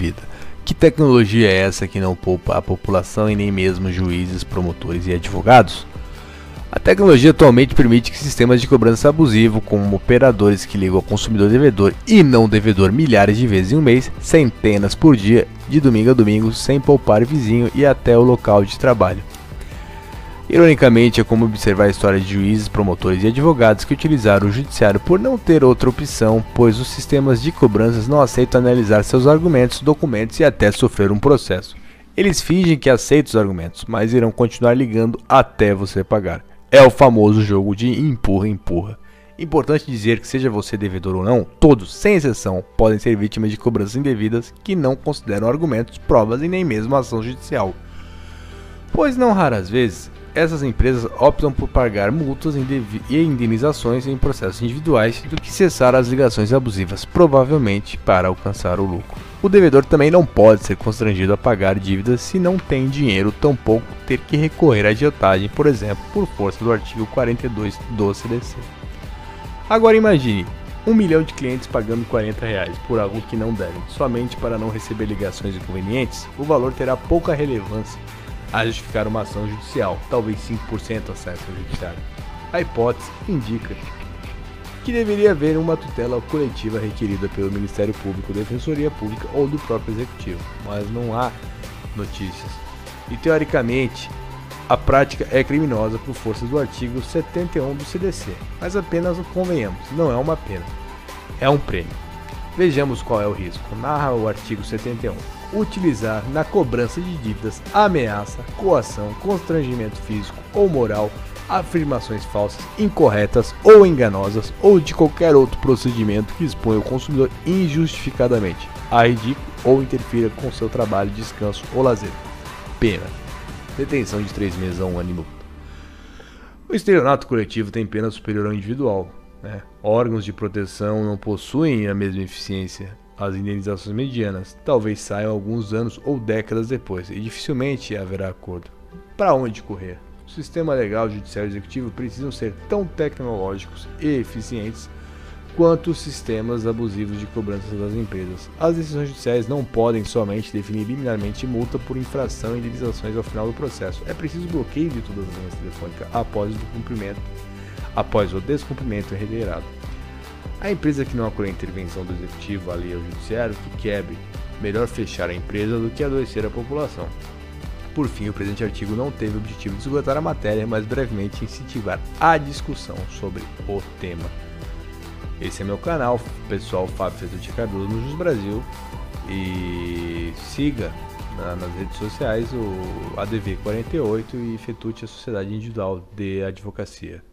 vida. Que tecnologia é essa que não poupa a população e nem mesmo juízes, promotores e advogados? A tecnologia atualmente permite que sistemas de cobrança abusivo, como operadores que ligam ao consumidor devedor e não devedor milhares de vezes em um mês, centenas por dia, de domingo a domingo, sem poupar vizinho e até o local de trabalho. Ironicamente, é como observar a história de juízes, promotores e advogados que utilizaram o judiciário por não ter outra opção, pois os sistemas de cobranças não aceitam analisar seus argumentos, documentos e até sofrer um processo. Eles fingem que aceitam os argumentos, mas irão continuar ligando até você pagar. É o famoso jogo de empurra-empurra. Importante dizer que, seja você devedor ou não, todos, sem exceção, podem ser vítimas de cobranças indevidas que não consideram argumentos, provas e nem mesmo ação judicial. Pois não raras vezes, essas empresas optam por pagar multas e indenizações em processos individuais do que cessar as ligações abusivas, provavelmente para alcançar o lucro. O devedor também não pode ser constrangido a pagar dívidas se não tem dinheiro, tampouco ter que recorrer à agiotagem, por exemplo, por força do artigo 42 do CDC. Agora imagine, 1 milhão de clientes pagando R$40 por algo que não devem, somente para não receber ligações inconvenientes. O valor terá pouca relevância a justificar uma ação judicial, talvez 5% acesso ao judiciário. A hipótese indica que deveria haver uma tutela coletiva requerida pelo Ministério Público, Defensoria Pública ou do próprio Executivo, mas não há notícias. E teoricamente, a prática é criminosa por força do artigo 71 do CDC, mas apenas convenhamos, não é uma pena, é um prêmio. Vejamos qual é o risco, narra o artigo 71. Utilizar na cobrança de dívidas ameaça, coação, constrangimento físico ou moral, afirmações falsas, incorretas ou enganosas ou de qualquer outro procedimento que exponha o consumidor injustificadamente a ridículo ou interfira com seu trabalho, descanso ou lazer. Pena: detenção de 3 meses a 1 ano e multa. O estelionato coletivo tem pena superior ao individual, né? Órgãos de proteção não possuem a mesma eficiência. As indenizações medianas talvez saiam alguns anos ou décadas depois e dificilmente haverá acordo. Para onde correr? O sistema legal, judiciário e executivo precisam ser tão tecnológicos e eficientes quanto os sistemas abusivos de cobrança das empresas. As decisões judiciais não podem somente definir liminarmente multa por infração e indenizações ao final do processo. É preciso bloqueio de todas as linhas telefônicas após o descumprimento reiterado. A empresa que não acolher a intervenção do executivo, a lei ou judiciário, que quebre. Melhor fechar a empresa do que adoecer a população. Por fim, o presente artigo não teve o objetivo de esgotar a matéria, mas brevemente incentivar a discussão sobre o tema. Esse é meu canal, pessoal, Fábio Fetuti Cardoso no JusBrasil, e siga nas redes sociais o ADV48 e Fetuti a Sociedade Individual de Advocacia.